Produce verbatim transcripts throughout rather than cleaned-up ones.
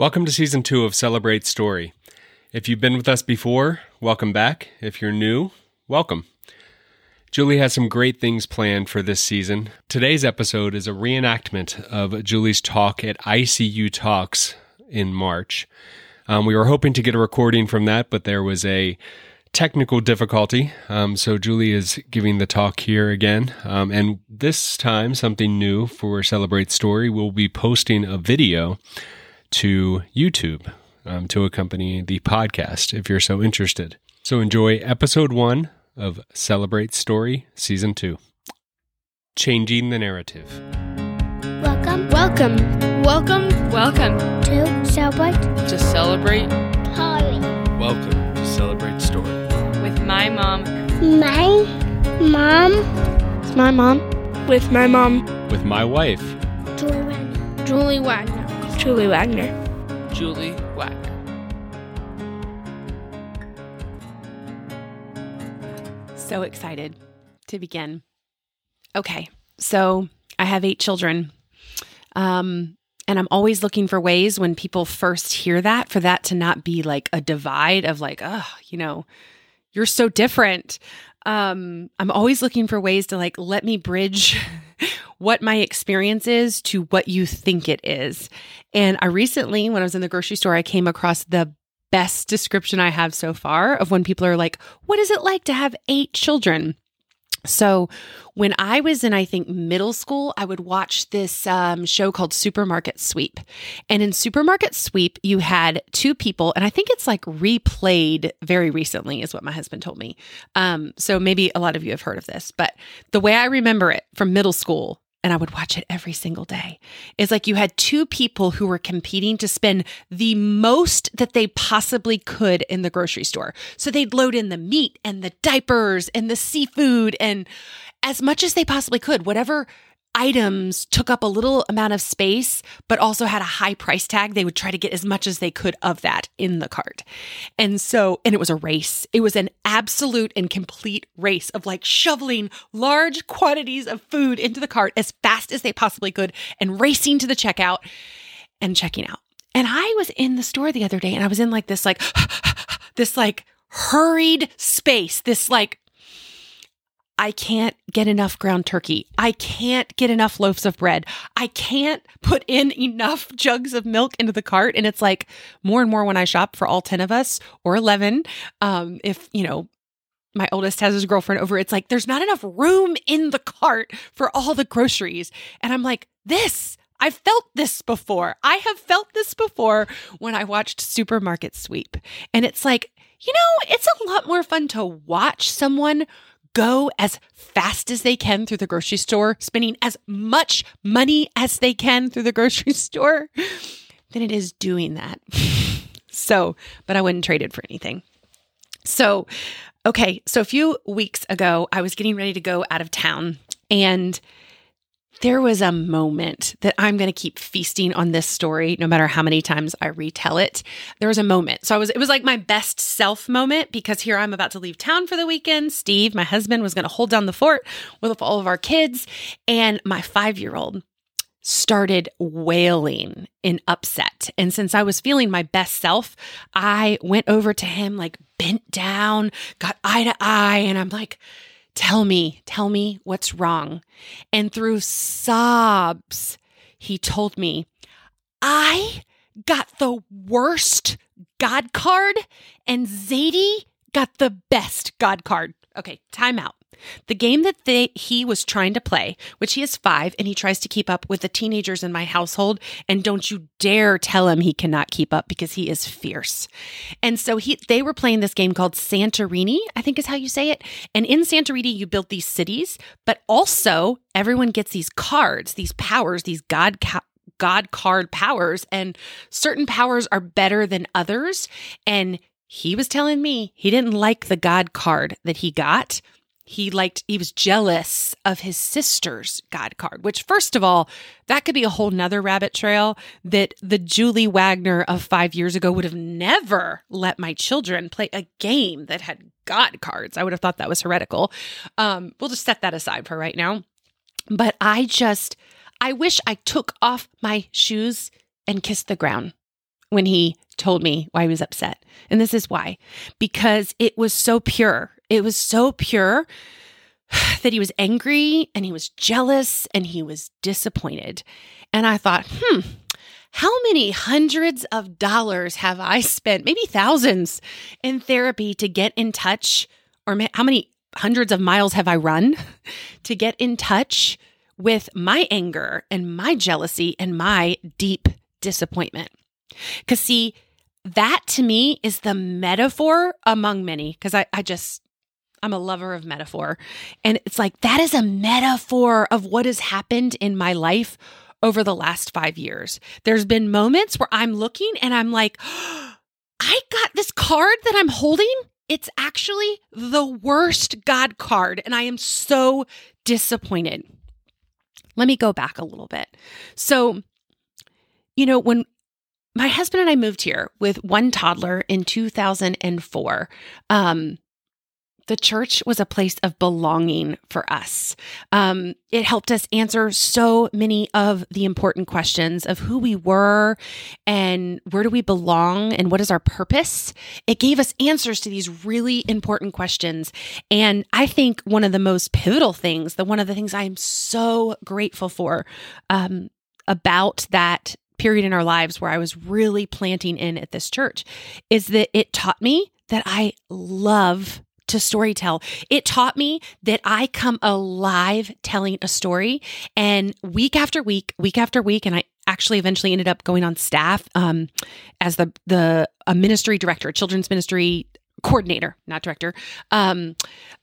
Welcome to Season two of Celebrate Story. If you've been with us before, welcome back. If you're new, welcome. Julie has some great things planned for this season. Today's episode is a reenactment of Julie's talk at icuTalks in March. Um, we were hoping to get a recording from that, but there was a technical difficulty. Um, so Julie is giving the talk here again. Um, and this time, something new for Celebrate Story, we'll be posting a video to YouTube um, to accompany the podcast if you're so interested. So enjoy episode one of Celebrate Story Season two. Changing the Narrative. Welcome, welcome, welcome, welcome to Celebrate. To Celebrate. Story. Welcome to Celebrate Story. With my mom. My mom. With my mom. With my mom. With my wife. Julie Wagner. Julie Wagner. Julie Wagner. Julie Wagner. So excited to begin. Okay, so I have eight children, um, and I'm always looking for ways when people first hear that, for that to not be like a divide of like, oh, you know, you're so different. Um, I'm always looking for ways to like, let me bridge what my experience is to what you think it is. And I recently, when I was in the grocery store, I came across the best description I have so far of when people are like, what is it like to have eight children? So when I was in, I think, middle school, I would watch this um, show called Supermarket Sweep. And in Supermarket Sweep, you had two people, and I think it's like replayed very recently is what my husband told me. Um, so maybe a lot of you have heard of this, but the way I remember it from middle school, and I would watch it every single day, it's like you had two people who were competing to spend the most that they possibly could in the grocery store. So they'd load in the meat and the diapers and the seafood and as much as they possibly could, whatever items took up a little amount of space, but also had a high price tag. They would try to get as much as they could of that in the cart. And so, and it was a race. It was an absolute and complete race of like shoveling large quantities of food into the cart as fast as they possibly could and racing to the checkout and checking out. And I was in the store the other day and I was in like this, like, this like hurried space, this like, I can't get enough ground turkey. I can't get enough loaves of bread. I can't put in enough jugs of milk into the cart. And it's like more and more when I shop for all ten of us or eleven, um, if, you know, my oldest has his girlfriend over, it's like there's not enough room in the cart for all the groceries. And I'm like, this, I've felt this before. I have felt this before when I watched Supermarket Sweep. And it's like, you know, it's a lot more fun to watch someone go as fast as they can through the grocery store, spending as much money as they can through the grocery store, than it is doing that. So, but I wouldn't trade it for anything. So, okay. So a few weeks ago, I was getting ready to go out of town, and there was a moment that I'm going to keep feasting on this story, no matter how many times I retell it. There was a moment. So I was, it was like my best self moment, because here I'm about to leave town for the weekend. Steve, my husband, was going to hold down the fort with all of our kids. And my five-year-old started wailing in upset. And since I was feeling my best self, I went over to him, like bent down, got eye to eye. And I'm like, Tell me, tell me what's wrong. And through sobs, he told me, I got the worst God card and Zadie got the best God card. Okay, time out. The game that they, he was trying to play, which he is five, and he tries to keep up with the teenagers in my household, and don't you dare tell him he cannot keep up, because he is fierce. And so he, they were playing this game called Santorini, I think is how you say it. And in Santorini, you build these cities, but also everyone gets these cards, these powers, these God cards. God card powers, and certain powers are better than others. And he was telling me he didn't like the God card that he got. He liked, he was jealous of his sister's God card, which, first of all, that could be a whole nother rabbit trail that the Julie Wagner of five years ago would have never let my children play a game that had God cards. I would have thought that was heretical. Um, we'll just set that aside for right now. But I just, I wish I took off my shoes and kissed the ground when he told me why he was upset. And this is why, because it was so pure. It was so pure that he was angry and he was jealous and he was disappointed. And I thought, hmm, how many hundreds of dollars have I spent, maybe thousands, in therapy to get in touch, or how many hundreds of miles have I run to get in touch with my anger and my jealousy and my deep disappointment? Because see, that to me is the metaphor among many, because I, I just, I'm a lover of metaphor. And it's like, that is a metaphor of what has happened in my life over the last five years. There's been moments where I'm looking and I'm like, oh, I got this card that I'm holding. It's actually the worst God card. And I am so disappointed. Let me go back a little bit. So, you know, when my husband and I moved here with one toddler in two thousand four, um, the church was a place of belonging for us. Um, it helped us answer so many of the important questions of who we were and where do we belong and what is our purpose. It gave us answers to these really important questions. And I think one of the most pivotal things, the one of the things I'm so grateful for um, about that period in our lives where I was really planting in at this church, is that it taught me that I love to storytell. It taught me that I come alive telling a story, and week after week, week after week, and I actually eventually ended up going on staff um, as the the a ministry director, children's ministry coordinator, not director, um,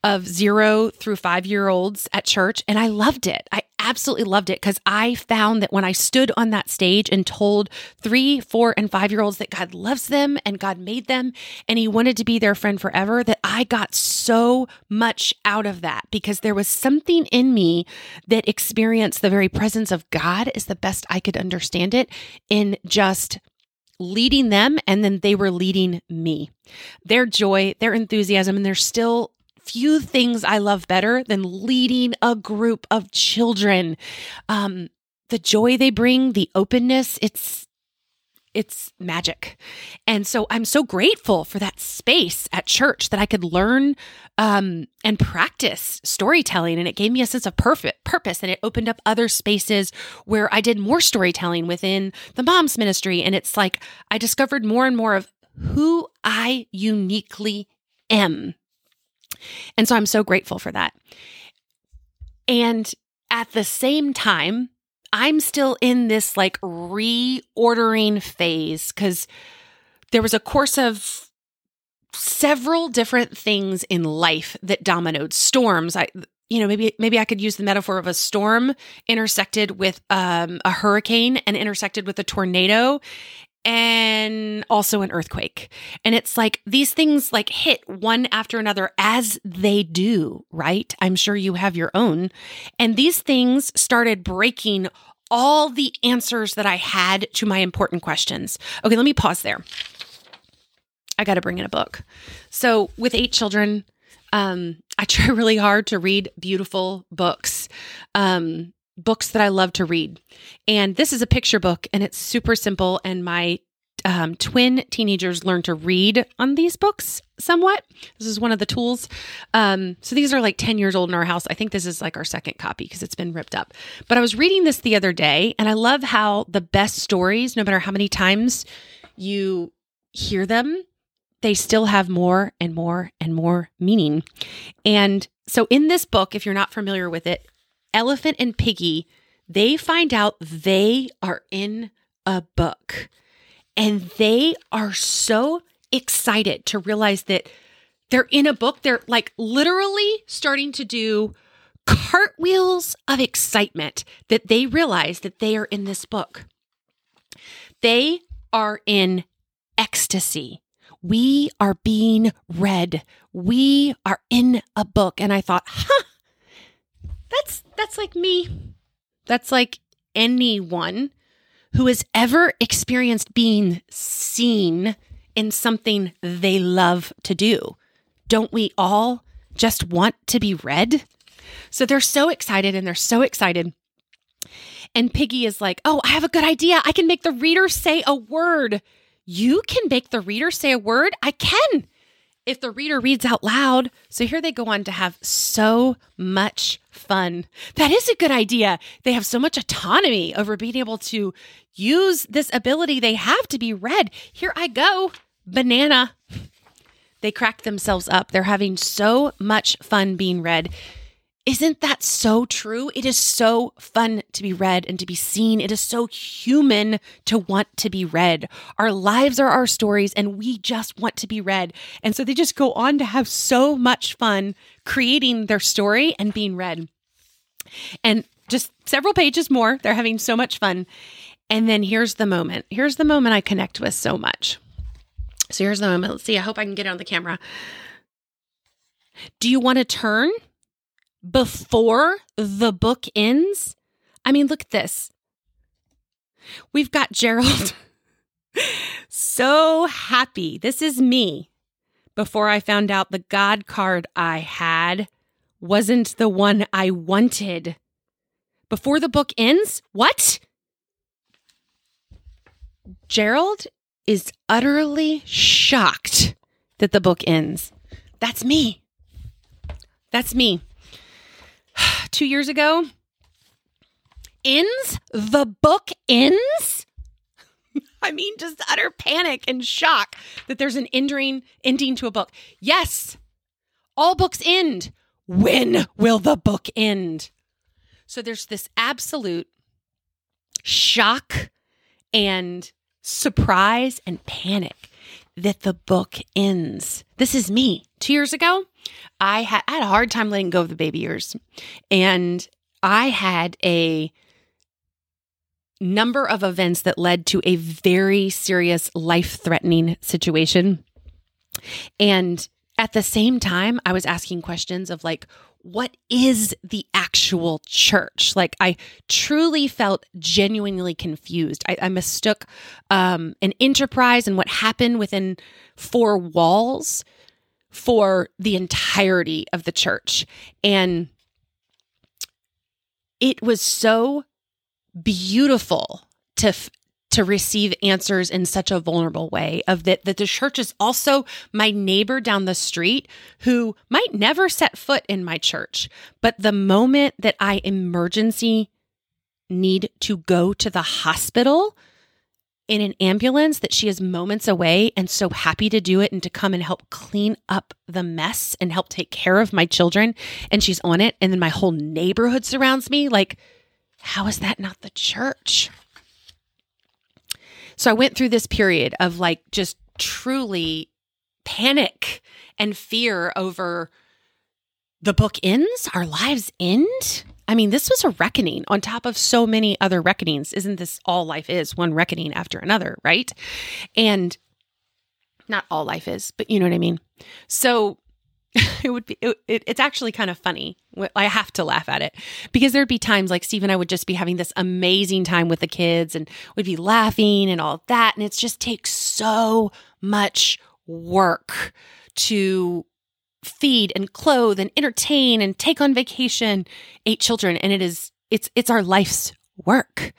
of zero through five year olds at church, and I loved it. I absolutely loved it because I found that when I stood on that stage and told three, four, and five-year-olds that God loves them and God made them and He wanted to be their friend forever, that I got so much out of that because there was something in me that experienced the very presence of God is the best I could understand it in just leading them, and then they were leading me. Their joy, their enthusiasm, and they're still few things I love better than leading a group of children. Um, the joy they bring, the openness, it's, it's magic. And so I'm so grateful for that space at church that I could learn um, and practice storytelling. And it gave me a sense of perfect purpose. And it opened up other spaces where I did more storytelling within the mom's ministry. And it's like, I discovered more and more of who I uniquely am. And so I'm so grateful for that. And at the same time, I'm still in this like reordering phase because there was a course of several different things in life that dominoed storms. I, you know, maybe maybe I could use the metaphor of a storm intersected with um, a hurricane and intersected with a tornado and also an earthquake. And it's like these things like hit one after another as they do, right? I'm sure you have your own. And these things started breaking all the answers that I had to my important questions. Okay, let me pause there. I got to bring in a book. So with eight children, um, I try really hard to read beautiful books. Um books that I love to read. And this is a picture book and it's super simple. And my um, twin teenagers learned to read on these books somewhat. This is one of the tools. Um, so these are like ten years old in our house. I think this is like our second copy because it's been ripped up. But I was reading this the other day and I love how the best stories, no matter how many times you hear them, they still have more and more and more meaning. And so in this book, if you're not familiar with it, Elephant and Piggy, they find out they are in a book and they are so excited to realize that they're in a book. They're like literally starting to do cartwheels of excitement that they realize that they are in this book. They are in ecstasy. We are being read. We are in a book. And I thought, huh. That's that's like me. That's like anyone who has ever experienced being seen in something they love to do. Don't we all just want to be read? So they're so excited and they're so excited. And Piggy is like, oh, I have a good idea. I can make the reader say a word. you can make the reader say a word. I can if the reader reads out loud. So here they go on to have so much fun. That is a good idea. They have so much autonomy over being able to use this ability they have to be read. Here I go, banana. They crack themselves up. They're having so much fun being read. Isn't that so true? It is so fun to be read and to be seen. It is so human to want to be read. Our lives are our stories, and we just want to be read. And so they just go on to have so much fun creating their story and being read. And just several pages more, they're having so much fun. And then here's the moment. Here's the moment I connect with so much. So here's the moment. Let's see. I hope I can get it on the camera. Do you want to turn before the book ends? I mean, look at this. We've got Gerald so happy. This is me before I found out the God card I had wasn't the one I wanted. Before the book ends? What? Gerald is utterly shocked that the book ends. That's me. That's me. Two years ago, ends? The book ends? I mean, just utter panic and shock that there's an ending, ending to a book. Yes, all books end. When will the book end? So there's this absolute shock and surprise and panic that the book ends. This is me. Two years ago, I had, I had a hard time letting go of the baby years. And I had a number of events that led to a very serious life-threatening situation. And at the same time, I was asking questions of like, what is the actual church? Like, I truly felt genuinely confused. I, I mistook um, an enterprise and what happened within four walls for the entirety of the church. And it was so beautiful to f- to receive answers in such a vulnerable way of that, that the church is also my neighbor down the street who might never set foot in my church. But the moment that I emergency need to go to the hospital in an ambulance that she is moments away and so happy to do it and to come and help clean up the mess and help take care of my children. And she's on it. And then my whole neighborhood surrounds me. Like, how is that not the church? So I went through this period of like just truly panic and fear over the book ends, our lives end. I mean, this was a reckoning on top of so many other reckonings. Isn't this all life is? One reckoning after another, right? And not all life is, but you know what I mean? So it would be, it, it, it's actually kind of funny. I have to laugh at it because there'd be times like Steve and I would just be having this amazing time with the kids and we'd be laughing and all of that. And it just takes so much work to feed and clothe and entertain and take on vacation eight children. And it is, it's, it's our life's work.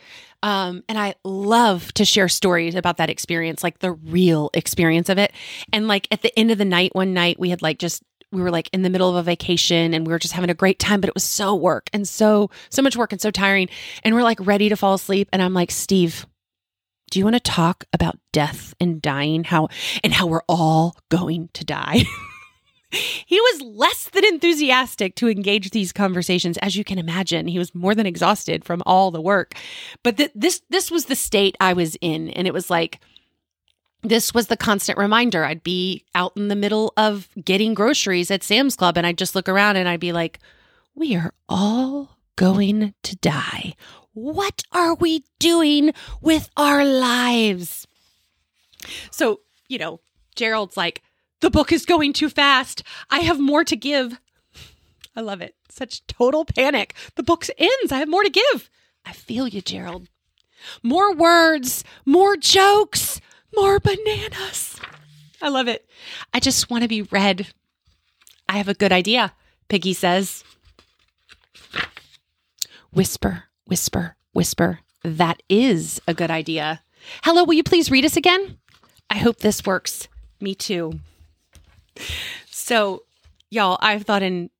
Um, and I love to share stories about that experience, like the real experience of it. And like at the end of the night, one night we had like just, we were like in the middle of a vacation and we were just having a great time, but it was so work and so, so much work and so tiring. And we're like ready to fall asleep. And I'm like, Steve, do you want to talk about death and dying? How, and how we're all going to die. He was less than enthusiastic to engage these conversations. As you can imagine, he was more than exhausted from all the work. But th- this this was the state I was in. And it was like, this was the constant reminder. I'd be out in the middle of getting groceries at Sam's Club and I'd just look around and I'd be like, we are all going to die. What are we doing with our lives? So, you know, Gerald's like, the book is going too fast. I have more to give. I love it. Such total panic. The book ends. I have more to give. I feel you, Gerald. More words, more jokes, more bananas. I love it. I just want to be read. I have a good idea, Piggy says. Whisper, whisper, whisper. That is a good idea. Hello, will you please read us again? I hope this works. Me too. So, y'all, I've thought in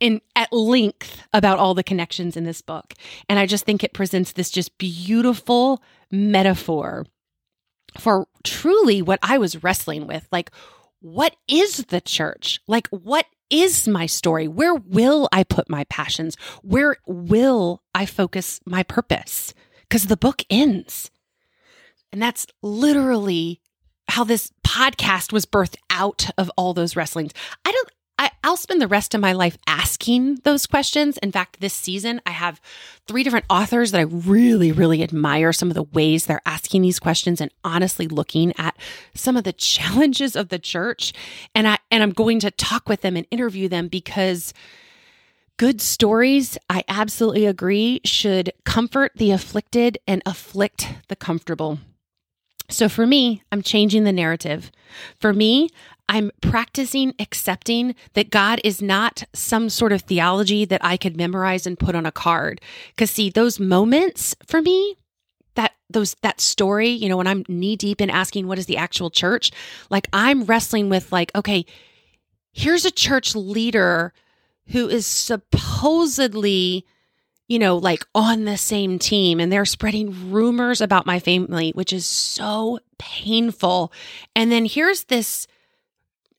in at length about all the connections in this book. And I just think it presents this just beautiful metaphor for truly what I was wrestling with. Like, what is the church? Like, what is my story? Where will I put my passions? Where will I focus my purpose? Because the book ends. And that's literally how this podcast was birthed out of all those wrestlings. I don't, I, I'll spend the rest of my life asking those questions. In fact, this season, I have three different authors that I really, really admire some of the ways they're asking these questions and honestly looking at some of the challenges of the church. And, I, and I'm going to talk with them and interview them because good stories, I absolutely agree, should comfort the afflicted and afflict the comfortable. So for me, I'm changing the narrative. For me, I'm practicing accepting that God is not some sort of theology that I could memorize and put on a card. Because see, those moments for me, that those that story, you know, when I'm knee deep in asking what is the actual church, like I'm wrestling with like, okay, here's a church leader who is supposedly, you know, like on the same team, and they're spreading rumors about my family, which is so painful. And then here's this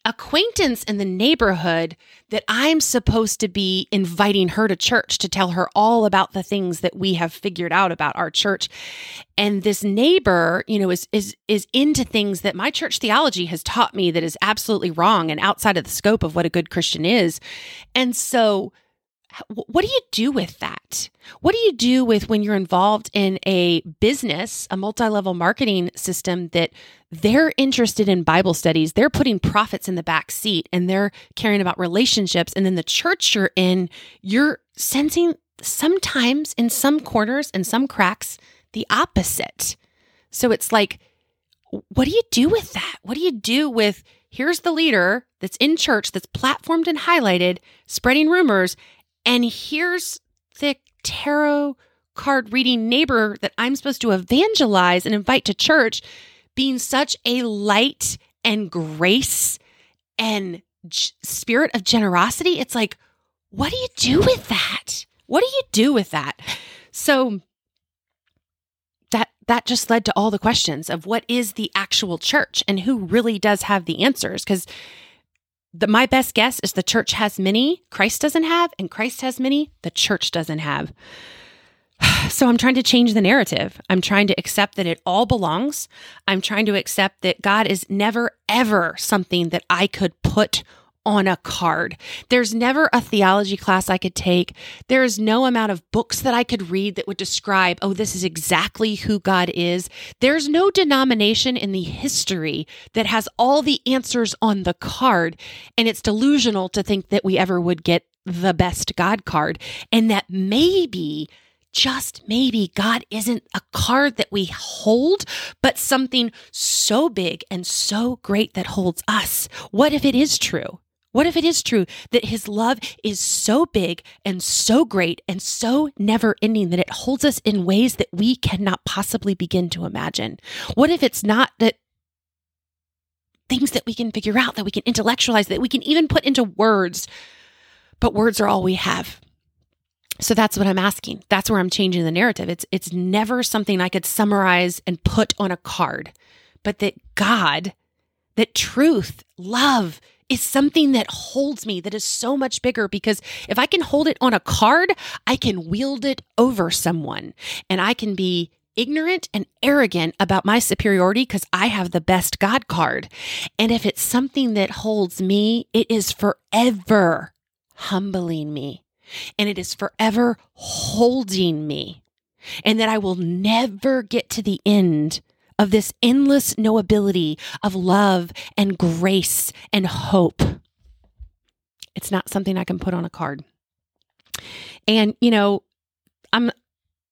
acquaintance in the neighborhood that I'm supposed to be inviting her to church to tell her all about the things that we have figured out about our church. And this neighbor, you know, is is is into things that my church theology has taught me that is absolutely wrong and outside of the scope of what a good Christian is. And so what do you do with that? What do you do with when you're involved in a business, a multi-level marketing system that they're interested in Bible studies, they're putting profits in the back seat, and they're caring about relationships, and then the church you're in, you're sensing sometimes in some corners and some cracks the opposite. So it's like, what do you do with that? What do you do with, here's the leader that's in church, that's platformed and highlighted, spreading rumors, and here's the tarot card reading neighbor that I'm supposed to evangelize and invite to church being such a light and grace and g- spirit of generosity. It's like, what do you do with that? What do you do with that? So that that just led to all the questions of what is the actual church and who really does have the answers, because The, my best guess is the church has many Christ doesn't have, and Christ has many the church doesn't have. So I'm trying to change the narrative. I'm trying to accept that it all belongs. I'm trying to accept that God is never, ever something that I could put on a card. There's never a theology class I could take. There is no amount of books that I could read that would describe, oh, this is exactly who God is. There's no denomination in the history that has all the answers on the card. And it's delusional to think that we ever would get the best God card. And that maybe, just maybe, God isn't a card that we hold, but something so big and so great that holds us. What if it is true? What if it is true that his love is so big and so great and so never ending that it holds us in ways that we cannot possibly begin to imagine? What if it's not that things that we can figure out, that we can intellectualize, that we can even put into words, but words are all we have? So that's what I'm asking. That's where I'm changing the narrative. It's, it's never something I could summarize and put on a card, but that God, that truth, love, is something that holds me, that is so much bigger, because if I can hold it on a card, I can wield it over someone, and I can be ignorant and arrogant about my superiority because I have the best God card. And if it's something that holds me, it is forever humbling me, and it is forever holding me, and that I will never get to the end of this endless knowability of love and grace and hope. It's not something I can put on a card. And, you know, I'm,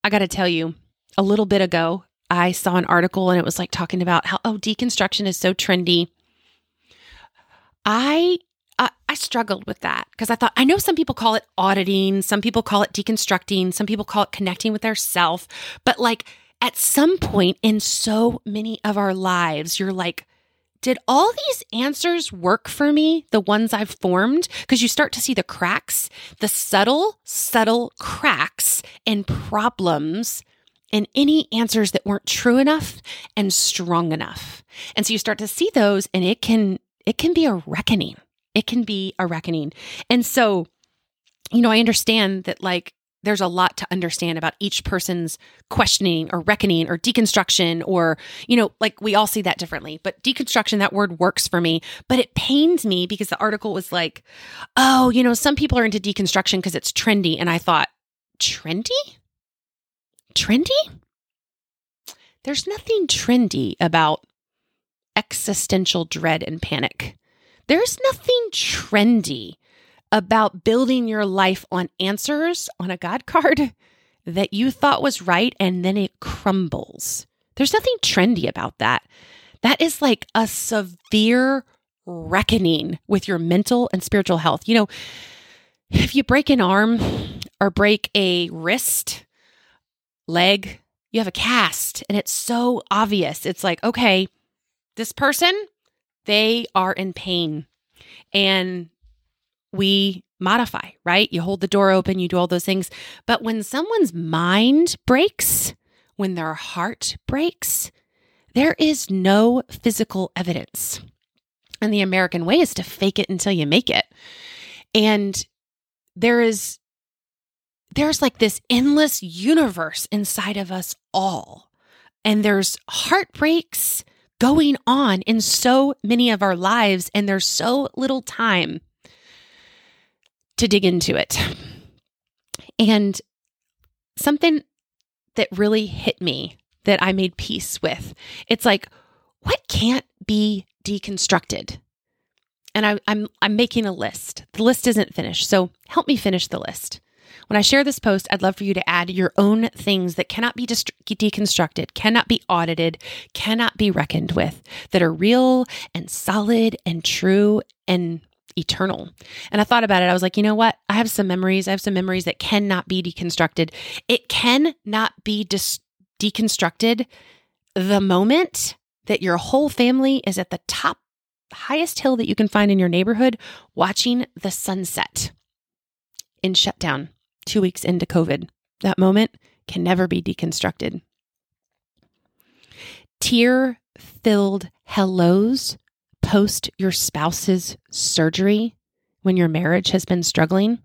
I got to tell you, a little bit ago, I saw an article and it was like talking about how, oh, deconstruction is so trendy. I, I, I struggled with that because I thought, I know some people call it auditing, some people call it deconstructing, some people call it connecting with their self, but like, at some point in so many of our lives, you're like, did all these answers work for me, the ones I've formed? Because you start to see the cracks, the subtle, subtle cracks and problems in any answers that weren't true enough and strong enough. And so you start to see those, and it can it can be a reckoning. It can be a reckoning. And so, you know, I understand that, like, there's a lot to understand about each person's questioning or reckoning or deconstruction, or, you know, like, we all see that differently. But deconstruction, that word works for me, but it pains me because the article was like, oh, you know, some people are into deconstruction because it's trendy. And I thought, trendy? Trendy? There's nothing trendy about existential dread and panic. There's nothing trendy about building your life on answers on a God card that you thought was right, and then it crumbles. There's nothing trendy about that. That is like a severe reckoning with your mental and spiritual health. You know, if you break an arm or break a wrist, leg, you have a cast, and it's so obvious. It's like, okay, this person, they are in pain. And we modify, right? You hold the door open, you do all those things. But when someone's mind breaks, when their heart breaks, there is no physical evidence. And the American way is to fake it until you make it. And there is, there's like this endless universe inside of us all. And there's heartbreaks going on in so many of our lives. And there's so little time to dig into it. And something that really hit me that I made peace with, it's like, what can't be deconstructed? And I, I'm I'm making a list. The list isn't finished, so help me finish the list. When I share this post, I'd love for you to add your own things that cannot be dest- deconstructed, cannot be audited, cannot be reckoned with, that are real and solid and true and eternal. And I thought about it. I was like, you know what? I have some memories. I have some memories that cannot be deconstructed. It cannot be dis- deconstructed the moment that your whole family is at the top, highest hill that you can find in your neighborhood, watching the sunset in shutdown, two weeks into COVID. That moment can never be deconstructed. Tear-filled hellos post your spouse's surgery when your marriage has been struggling,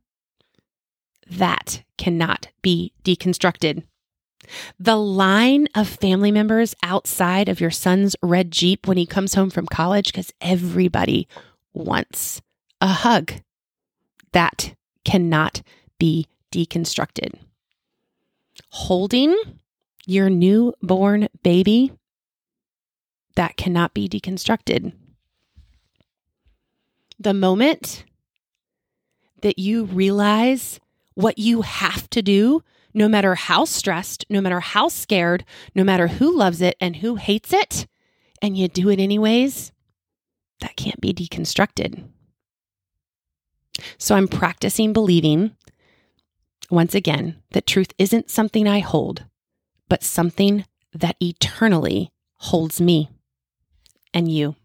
that cannot be deconstructed. The line of family members outside of your son's red Jeep when he comes home from college because everybody wants a hug, that cannot be deconstructed. Holding your newborn baby, that cannot be deconstructed. The moment that you realize what you have to do, no matter how stressed, no matter how scared, no matter who loves it and who hates it, and you do it anyways, that can't be deconstructed. So I'm practicing believing, once again, that truth isn't something I hold, but something that eternally holds me and you.